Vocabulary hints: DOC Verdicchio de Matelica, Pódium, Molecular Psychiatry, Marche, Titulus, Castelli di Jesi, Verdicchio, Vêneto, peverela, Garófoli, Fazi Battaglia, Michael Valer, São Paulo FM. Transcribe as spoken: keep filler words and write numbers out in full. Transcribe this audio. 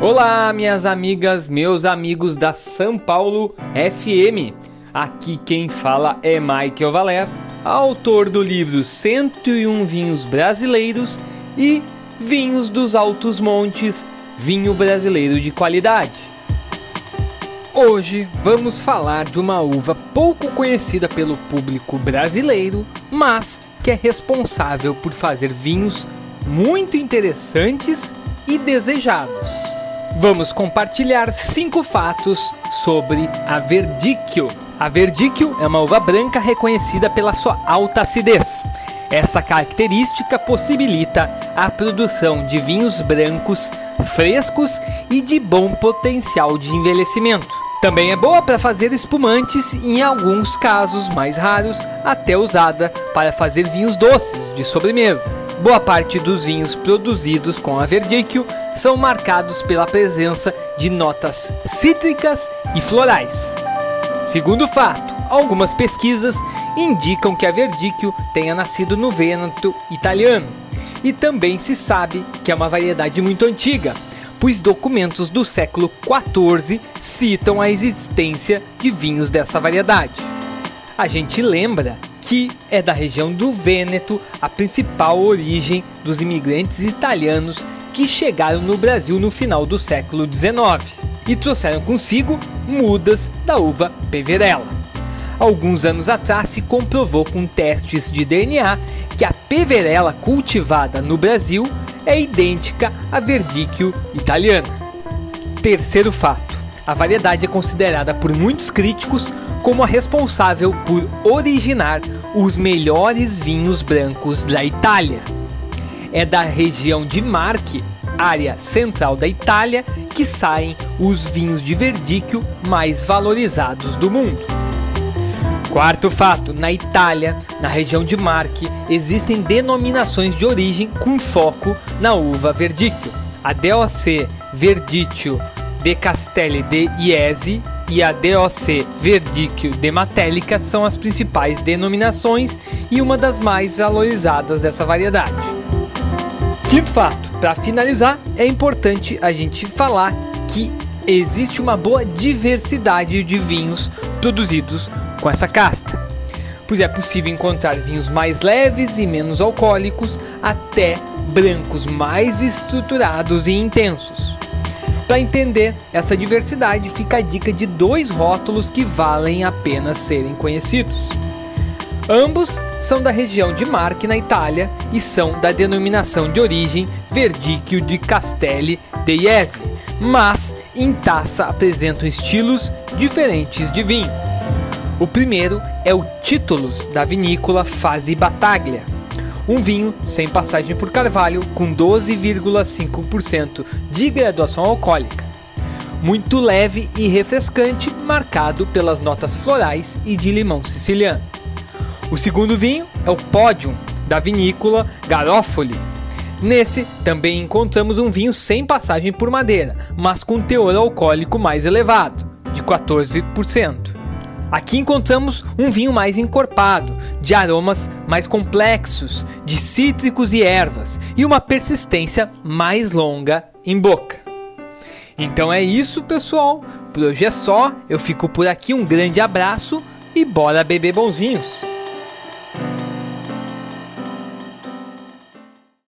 Olá, minhas amigas, meus amigos da São Paulo F M. Aqui quem fala é Michael Valer, autor do livro cento e um Vinhos Brasileiros e Vinhos dos Altos Montes, Vinho Brasileiro de Qualidade. Hoje vamos falar de uma uva pouco conhecida pelo público brasileiro, mas que é responsável por fazer vinhos muito interessantes e desejados. Vamos compartilhar cinco fatos sobre a Verdicchio. A Verdicchio é uma uva branca reconhecida pela sua alta acidez. Essa característica possibilita a produção de vinhos brancos, frescos e de bom potencial de envelhecimento. Também é boa para fazer espumantes e, em alguns casos mais raros, até usada para fazer vinhos doces de sobremesa. Boa parte dos vinhos produzidos com a Verdicchio são marcados pela presença de notas cítricas e florais. Segundo fato, algumas pesquisas indicam que a Verdicchio tenha nascido no Vêneto italiano. E também se sabe que é uma variedade muito antiga, pois documentos do século quatorze citam a existência de vinhos dessa variedade. A gente lembra que é da região do Vêneto, a principal origem dos imigrantes italianos que chegaram no Brasil no final do século dezenove e trouxeram consigo mudas da uva peverela. Alguns anos atrás se comprovou com testes de D N A que a peverela cultivada no Brasil é idêntica à Verdicchio italiana. Terceiro fato, a variedade é considerada por muitos críticos como a responsável por originar os melhores vinhos brancos da Itália. É da região de Marche, área central da Itália, que saem os vinhos de Verdicchio mais valorizados do mundo. Quarto fato, na Itália, na região de Marche, existem denominações de origem com foco na uva Verdicchio. A D O C Verdicchio de Castelli di Jesi e a D O C Verdicchio de Matelica são as principais denominações e uma das mais valorizadas dessa variedade. Quinto fato, para finalizar, é importante a gente falar que existe uma boa diversidade de vinhos produzidos com essa casta, pois é possível encontrar vinhos mais leves e menos alcoólicos, até brancos mais estruturados e intensos. Para entender essa diversidade, fica a dica de dois rótulos que valem a pena serem conhecidos. Ambos são da região de Marche, na Itália, e são da denominação de origem Verdicchio de Castelli di Jesi, mas em taça apresentam estilos diferentes de vinho. O primeiro é o Titulus, da vinícola Fazi Battaglia. Um vinho sem passagem por carvalho com doze vírgula cinco por cento de graduação alcoólica. Muito leve e refrescante, marcado pelas notas florais e de limão siciliano. O segundo vinho é o Pódium, da vinícola Garófoli. Nesse também encontramos um vinho sem passagem por madeira, mas com teor alcoólico mais elevado, de quatorze por cento. Aqui encontramos um vinho mais encorpado, de aromas mais complexos, de cítricos e ervas, e uma persistência mais longa em boca. Então é isso, pessoal. Por hoje é só, eu fico por aqui, um grande abraço e bora beber bons vinhos!